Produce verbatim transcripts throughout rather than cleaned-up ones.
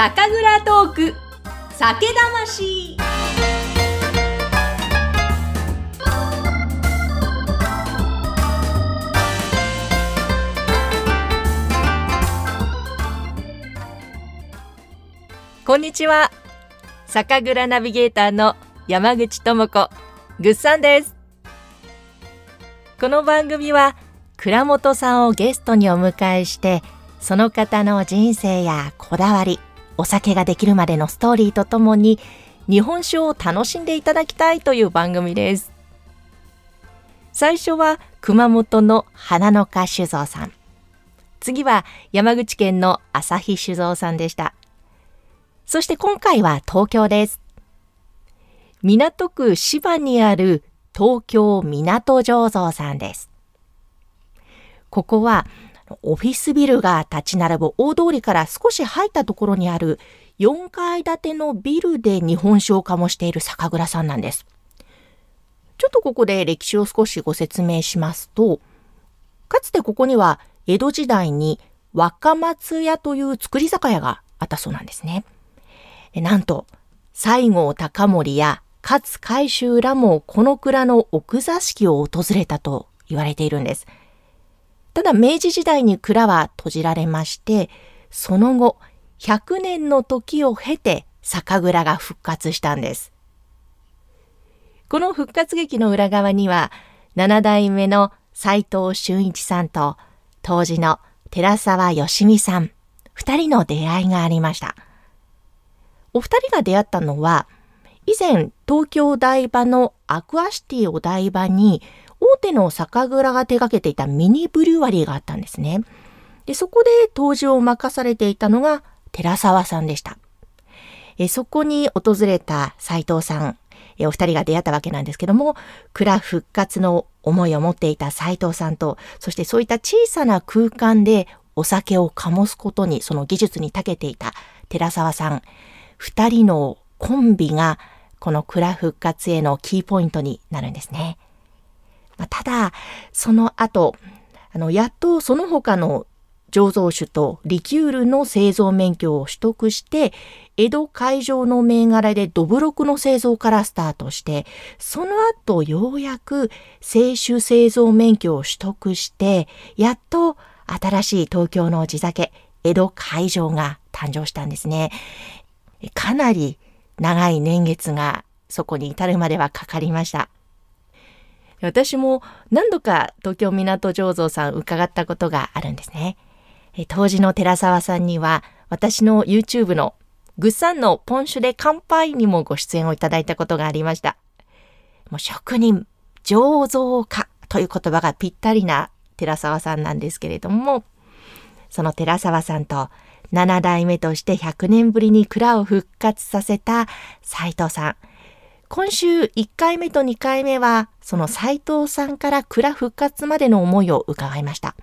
酒蔵トーク酒魂。こんにちは、酒蔵ナビゲーターの山口智子ぐっさんです。この番組は蔵元さんをゲストにお迎えして、その方の人生やこだわり、お酒ができるまでのストーリーとともに日本酒を楽しんでいただきたいという番組です。最初は熊本の花の花酒造さん、次は山口県の朝日酒造さんでした。そして今回は東京です。港区芝にある東京港醸造さんです。ここはオフィスビルが立ち並ぶ大通りから少し入ったところにあるよんかい建てのビルで日本酒を醸している酒蔵さんなんです。ちょっとここで歴史を少しご説明しますと、かつてここには江戸時代に若松屋という造り酒屋があったそうなんですね。なんと西郷隆盛や勝海舟らもこの蔵の奥座敷を訪れたと言われているんです。ただ明治時代に蔵は閉じられまして、その後ひゃくねんの時を経て酒蔵が復活したんです。この復活劇の裏側にはなな代目の斉藤俊一さんと当時の寺沢義美さんふたりの出会いがありました。お二人が出会ったのは、以前東京お台場のアクアシティお台場に大手の酒蔵が手掛けていたミニブリュワリーがあったんですね。で、そこで杜氏を任されていたのが寺沢さんでした。え、そこに訪れた斉藤さん、え、お二人が出会ったわけなんですけども、蔵復活の思いを持っていた斉藤さんと、そしてそういった小さな空間でお酒を醸すことに、その技術に長けていた寺沢さん、二人のコンビがこの蔵復活へのキーポイントになるんですね。ただ、その後、あの、やっとその他の醸造酒とリキュールの製造免許を取得して、江戸海上の銘柄でどぶろくの製造からスタートして、その後ようやく清酒製造免許を取得して、やっと新しい東京の地酒、江戸海上が誕生したんですね。かなり長い年月がそこに至るまではかかりました。私も何度か東京港醸造さん伺ったことがあるんですね。当時の寺沢さんには私の YouTube のぐっさんのポン酒で乾杯にもご出演をいただいたことがありました。もう職人、醸造家という言葉がぴったりな寺沢さんなんですけれども、その寺沢さんとなな代目としてひゃくねんぶりに蔵を復活させた斉藤さん。今週いっかいめとにかいめはその斉藤さんから蔵復活までの思いを伺いました。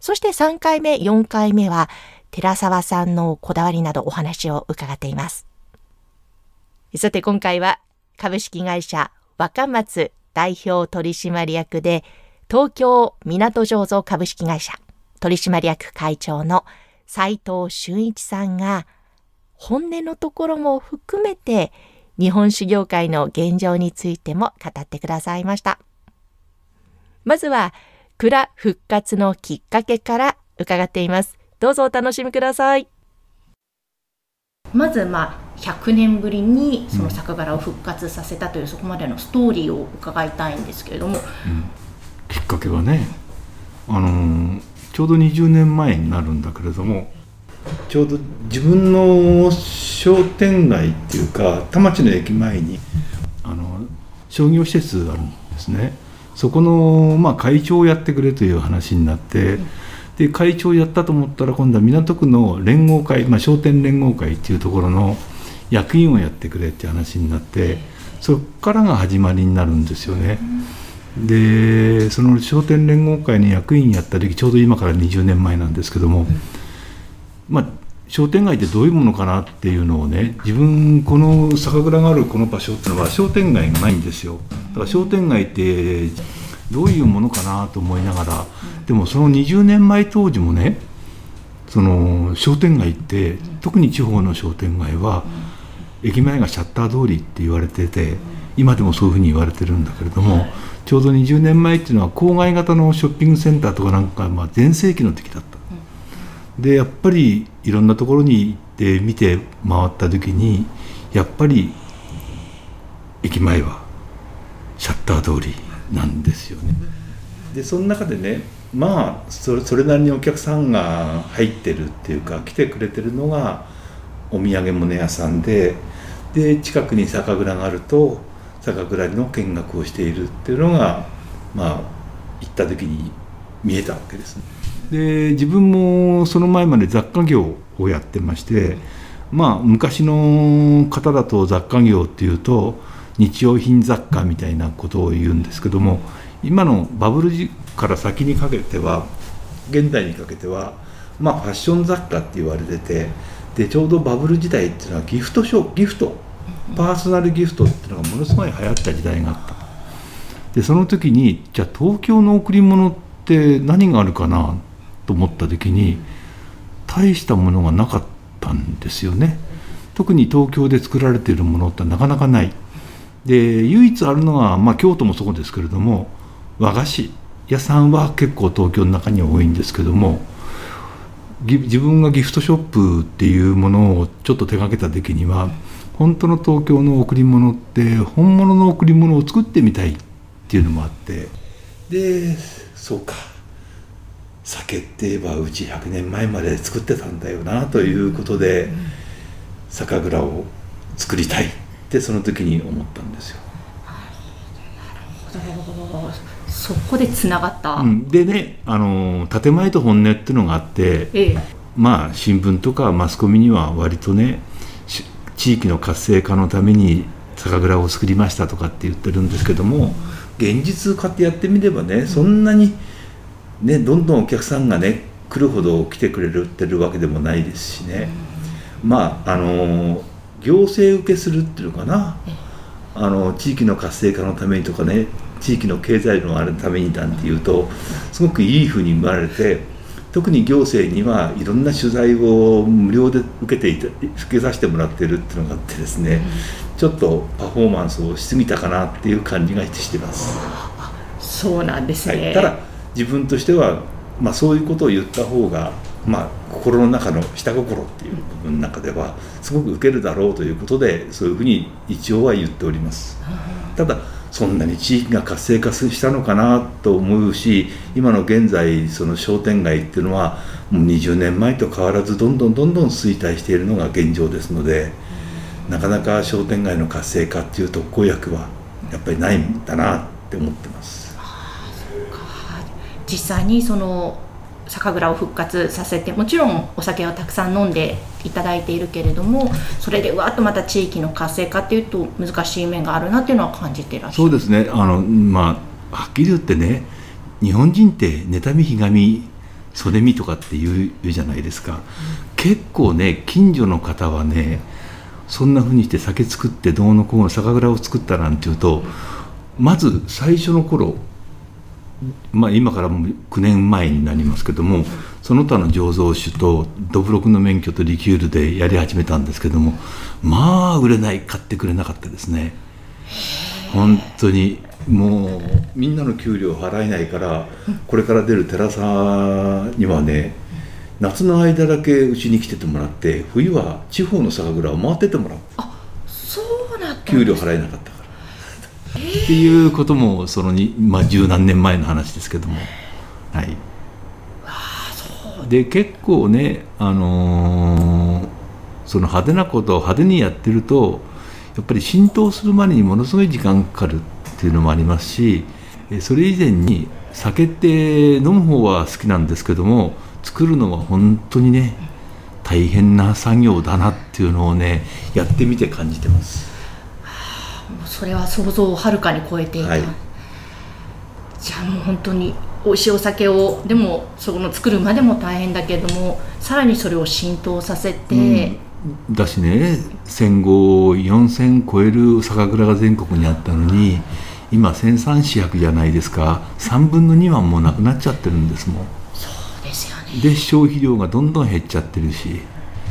そしてさんかいめ、よんかいめは寺沢さんのこだわりなどお話を伺っています。さて今回は株式会社若松代表取締役で東京港醸造株式会社取締役会長の斉藤俊一さんが本音のところも含めて日本酒業界の現状についても語ってくださいました。まずは蔵復活のきっかけから伺っています。どうぞお楽しみください。まずまあひゃくねんぶりにその酒蔵を復活させたという、そこまでのストーリーを伺いたいんですけれども、うん、きっかけはね、あのー、ちょうどにじゅうねんまえになるんだけれども、ちょうど自分の商店街っていうか田町の駅前にあの商業施設があるんですね。そこの、まあ、会長をやってくれという話になって、で会長をやったと思ったら今度は港区の連合会、まあ、商店連合会っていうところの役員をやってくれっていう話になって、そこからが始まりになるんですよね。でその商店連合会の役員やった時、ちょうど今からにじゅうねんまえなんですけども、まあ、商店街ってどういうものかなっていうのをね、自分この酒蔵があるこの場所っていうのは商店街がないんですよ。だから商店街ってどういうものかなと思いながら、でもそのにじゅうねんまえ当時もね、その商店街って特に地方の商店街は駅前がシャッター通りって言われてて、今でもそういうふうに言われてるんだけれども、ちょうどにじゅうねんまえっていうのは郊外型のショッピングセンターとかなんかまあ全盛期の時だった。でやっぱりいろんなところに行って見て回った時に、やっぱり駅前はシャッター通りなんですよね。でその中でね、まあそれ、それなりにお客さんが入ってるっていうか来てくれてるのがお土産物屋さんで、で近くに酒蔵があると酒蔵の見学をしているっていうのが、まあ行った時に見えたわけですね。で自分もその前まで雑貨業をやってまして、まあ昔の方だと雑貨業っていうと日用品雑貨みたいなことを言うんですけども、今のバブル時から先にかけては、現代にかけては、まあ、ファッション雑貨って言われてて、でちょうどバブル時代っていうのはギフトショー、ギフトパーソナルギフトっていうのがものすごい流行った時代があった。でその時にじゃあ東京の贈り物って何があるかなと思った時に、大したものがなかったんですよね。特に東京で作られているものってなかなかない。で唯一あるのは、まあ、京都もそうですけれども、和菓子屋さんは結構東京の中には多いんですけども、自分がギフトショップっていうものをちょっと手掛けた時には、本当の東京の贈り物って本物の贈り物を作ってみたいっていうのもあって、でそうか、酒って言えばうちひゃくねんまえまで作ってたんだよなということで、酒蔵を作りたいってその時に思ったんですよ。なるほど、そこでつながった、うん、でね、あの建前と本音っていうのがあって、ええ、まあ新聞とかマスコミには割とね、地域の活性化のために酒蔵を作りましたとかって言ってるんですけども、現実買ってやってみればね、そんなに、ね、どんどんお客さんがね来るほど来てくれるってるわけでもないですしね、まああの行政受けするっていうのかな、あの地域の活性化のためにとかね、地域の経済のあるためになんていうとすごくいいふうに生まれて、特に行政にはいろんな取材を無料で受けていた受けさせてもらってるっていうのがあってですね、うん、ちょっとパフォーマンスをしすぎたかなっていう感じがしてます。そうなんですね、はい、ただ自分としては、まあ、そういうことを言った方が、まあ、心の中の下心っていう部分の中ではすごく受けるだろうということで、そういうふうに一応は言っております。ただそんなに地域が活性化したのかなと思うし、今の現在その商店街っていうのはもうにじゅうねんまえと変わらずどんどんどんどん衰退しているのが現状ですので、なかなか商店街の活性化っていう特効薬はやっぱりないんだなって思ってます。あ、そうか。実際にその酒蔵を復活させて、もちろんお酒をたくさん飲んでいただいているけれども、それでわっとまた地域の活性化っていうと難しい面があるなっていうのは感じていらっしゃる。そうですね、あの、まあ、はっきり言ってね、日本人って妬みひがみ袖見とかって言うじゃないですか、うん、結構ね近所の方はね、そんな風にして酒作ってどうのこうの酒蔵を作ったなんていうと、まず最初の頃、まあ、今からもきゅうねんまえになりますけども、その他の醸造酒とどぶろくの免許とリキュールでやり始めたんですけども、まあ売れない、買ってくれなかったですね。本当にもうみんなの給料払えないから、これから出る寺さにはね、夏の間だけうちに来ててもらって、冬は地方の酒蔵を回っててもらう。あ、そうなったんですか。給料払えなかったっていうことも、そのに、まあ、十何年前の話ですけども、はい、あ、そうで結構ね、あのー、その派手なことを派手にやってるとやっぱり浸透するまでにものすごい時間かかるっていうのもありますし、それ以前に酒って飲む方は好きなんですけども、作るのは本当にね大変な作業だなっていうのをね、やってみて感じてます。それは想像をはるかに超えていた、はい、じゃあもう本当に美味しいお酒を、でもその作るまでも大変だけども、さらにそれを浸透させて、うん、だしね、戦後よんせん超える酒蔵が全国にあったのに、今せんさんびゃくじゃないですか。さんぶんのにはもうなくなっちゃってるんですもん。そうですよね。で消費量がどんどん減っちゃってるし、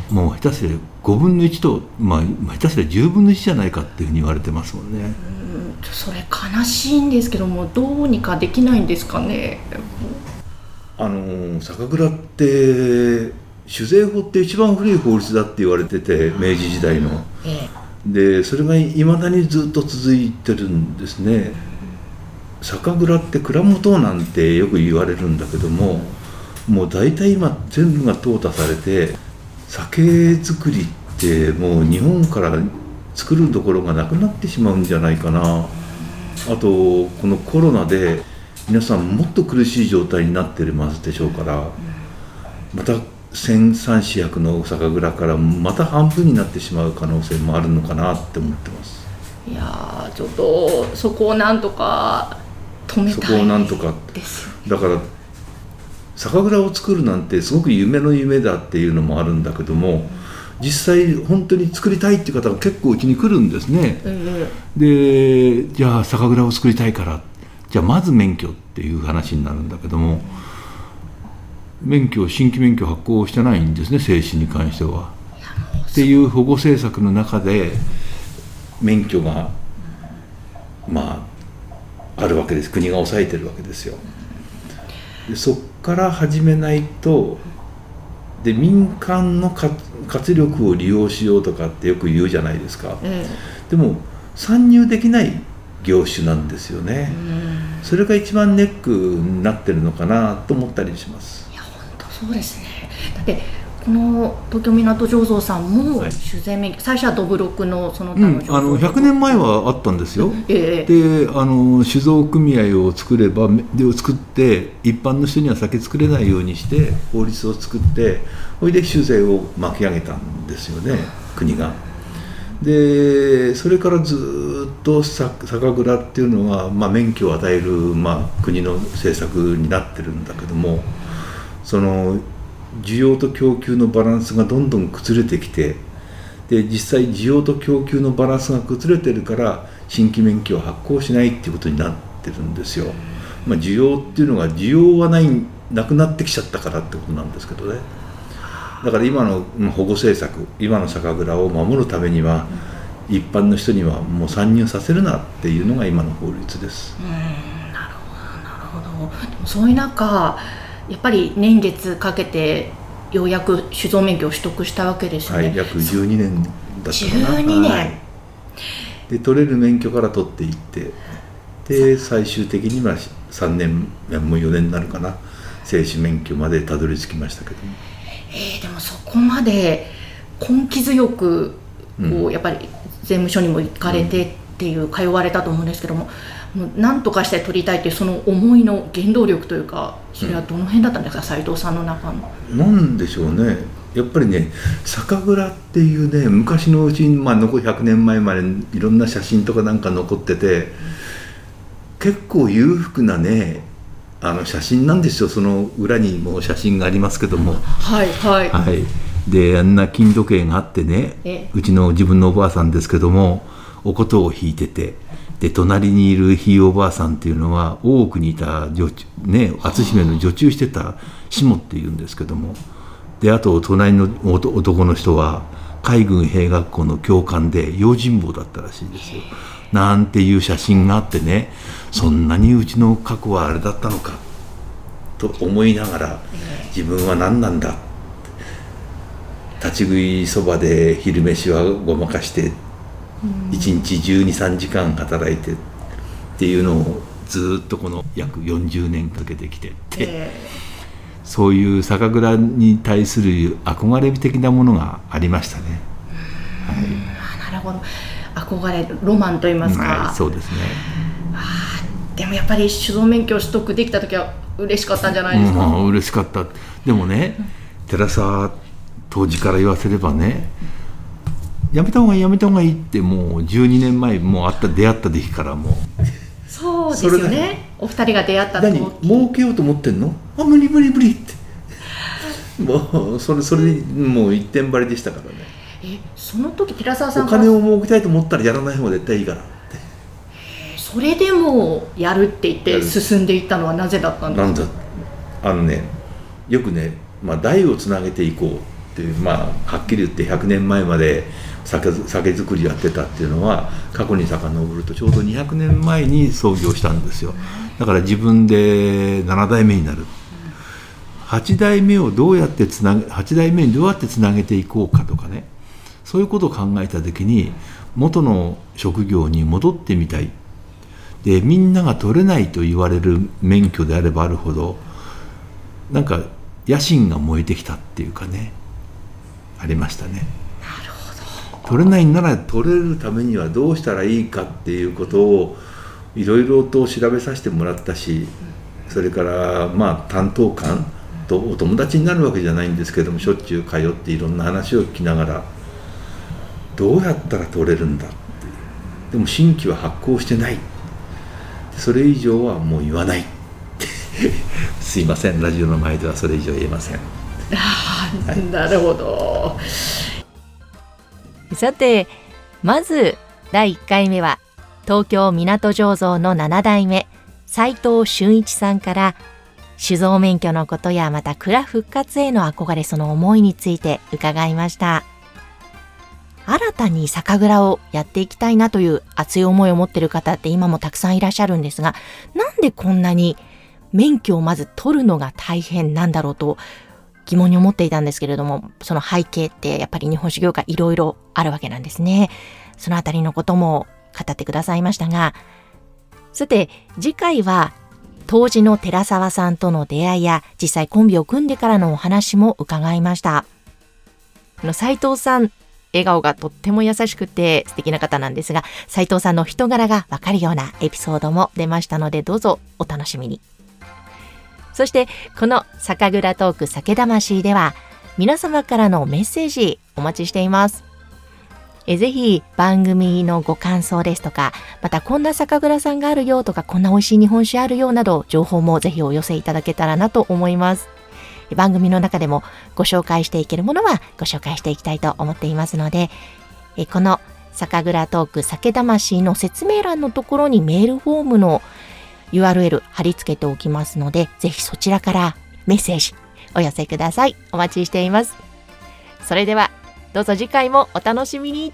もう下手すりゃごぶんのいちと、まあ、下手すりゃじゅうぶんのいちじゃないかっていうふうに言われてますもんね。うん、それ悲しいんですけども、どうにかできないんですかね。あの酒蔵って酒税法って一番古い法律だって言われてて、明治時代の、ええ、でそれがいまだにずっと続いてるんですね。酒蔵って蔵元なんてよく言われるんだけども、もう大体今全部が淘汰されて、酒造りってもう日本から作るところがなくなってしまうんじゃないかな。あとこのコロナで皆さんもっと苦しい状態になってますでしょうから、またせんさんびゃくの酒蔵からまた半分になってしまう可能性もあるのかなって思ってます。いや、ちょっとそこをなんとか止めたいです。そこをなんとかだから酒蔵を作るなんてすごく夢の夢だっていうのもあるんだけども、実際本当に作りたいっていう方が結構うちに来るんですね、うん、でじゃあ酒蔵を作りたいからじゃあまず免許っていう話になるんだけども、免許新規免許発行してないんですね、精子に関しては。っていう保護政策の中で免許がまああるわけです。国が抑えてるわけですよ。でそっから始めないと、で民間の活力を利用しようとかってよく言うじゃないですか、うん、でも参入できない業種なんですよね、うん、それが一番ネックになってるのかなと思ったりします。いや、本当そうですね。だってこの東京港醸造さんも酒税免許、はい、最初はどぶろくのその他の醸造、うん、あのひゃくねんまえはあったんですよ、えー、であの酒造組合を作ればで作って、一般の人には酒作れないようにして法律を作って、それで酒税を巻き上げたんですよね、国が。でそれからずっと酒蔵っていうのは、まあ、免許を与える、まあ、国の政策になってるんだけども、その需要と供給のバランスがどんどん崩れてきて、で実際需要と供給のバランスが崩れてるから新規免許を発行しないっていうことになってるんですよ。まあ、需要っていうのが需要はないなくなってきちゃったからってことなんですけどね。だから今の保護政策、今の酒蔵を守るためには、うん、一般の人にはもう参入させるなっていうのが今の法律です。うん、なるほどなるほど。でもそういう中やっぱり年月かけてようやく酒造免許を取得したわけですよね。はい、約じゅうにねんだったかな。じゅうにねん、はい、で取れる免許から取っていって、で最終的にはさんねんもうよねんになるかな、精子免許までたどり着きましたけども、えー、でもそこまで根気強くこうやっぱり税務署にも行かれてっていう、うん、通われたと思うんですけども、なんとかして取りたいっていうその思いの原動力というか、それはどの辺だったんですか、斉藤さんの中の。なんでしょうね、やっぱりね、酒蔵っていうね、昔のうちに、まあ、残りひゃくねんまえまでいろんな写真とかなんか残ってて、結構裕福なねあの写真なんですよ。その裏にも写真がありますけども、はいはい、はい、であんな金時計があってね、うちの自分のおばあさんですけども、お琴を弾いてて、で隣にいるひいおばあさんっていうのは大奥にいた女中ね、篤姫の女中してた下っていうんですけども、であと隣の男の人は海軍兵学校の教官で用心棒だったらしいですよ。なんていう写真があってね、そんなにうちの過去はあれだったのかと思いながら、自分は何なんだ、立ち食いそばで昼飯はごまかしていちにちじゅうに、さんじかん働いてっていうのをずっとこの約よんじゅうねんかけてきてって、そういう酒蔵に対する憧れ的なものがありましたね。はい、なるほど、憧れロマンと言いますか、はい、そうですね。あ、でもやっぱり酒造免許を取得できた時は嬉しかったんじゃないですか。うん、嬉しかった。でもね、寺沢当時から言わせればね、やめた方がいいやめた方がいいってもうじゅうにねんまえもうあった出会った時からもうそうですよね。お二人が出会った時、何儲けようと思ってんの、あ、無理無理無理ってもうそれそれでもう一点張りでしたからね。え、その時寺澤さんがお金を儲けたいと思ったらやらない方が絶対いいからって、それでもやるって言って進んでいったのはなぜだったんですか。なんだ、あのね、よくね、まあ、代をつなげていこうっていう、まあ、はっきり言ってひゃくねんまえまで 酒, 酒造りやってたっていうのは過去に遡るとちょうどにひゃくねんまえに創業したんですよ。だから自分でななだいめになる。はちだいめをどうやってつなげはちだいめにどうやってつなげていこうかとかね、そういうことを考えた時に元の職業に戻ってみたい。でみんなが取れないと言われる免許であればあるほどなんか野心が燃えてきたっていうかね、ありましたね。なるほど。取れないなら取れるためにはどうしたらいいかっていうことをいろいろと調べさせてもらったし、それからまあ担当官とお友達になるわけじゃないんですけども、しょっちゅう通っていろんな話を聞きながらどうやったら取れるんだって。でも新規は発行してない。それ以上はもう言わないすいません、ラジオの前ではそれ以上言えません。あ、はい、なるほど。さてまずだいいっかいめは東京港醸造のななだいめ斉藤俊一さんから酒造免許のことやまた蔵復活への憧れ、その思いについて伺いました。新たに酒蔵をやっていきたいなという熱い思いを持っている方って今もたくさんいらっしゃるんですが、なんでこんなに免許をまず取るのが大変なんだろうと疑問に思っていたんですけれども、その背景ってやっぱり日本酒業界いろいろあるわけなんですね。そのあたりのことも語ってくださいましたが、さて次回は当時の寺澤さんとの出会いや実際コンビを組んでからのお話も伺いました。斉藤さん、笑顔がとっても優しくて素敵な方なんですが、斉藤さんの人柄がわかるようなエピソードも出ましたので、どうぞお楽しみに。そしてこの酒蔵トーク酒魂では皆様からのメッセージお待ちしています。えぜひ番組のご感想ですとか、またこんな酒蔵さんがあるよとか、こんな美味しい日本酒あるよなど情報もぜひお寄せいただけたらなと思います。番組の中でもご紹介していけるものはご紹介していきたいと思っていますので、えこの酒蔵トーク酒魂の説明欄のところにメールフォームの ユーアールエル 貼り付けておきますので、ぜひそちらからメッセージお寄せください。お待ちしています。それではどうぞ次回もお楽しみに。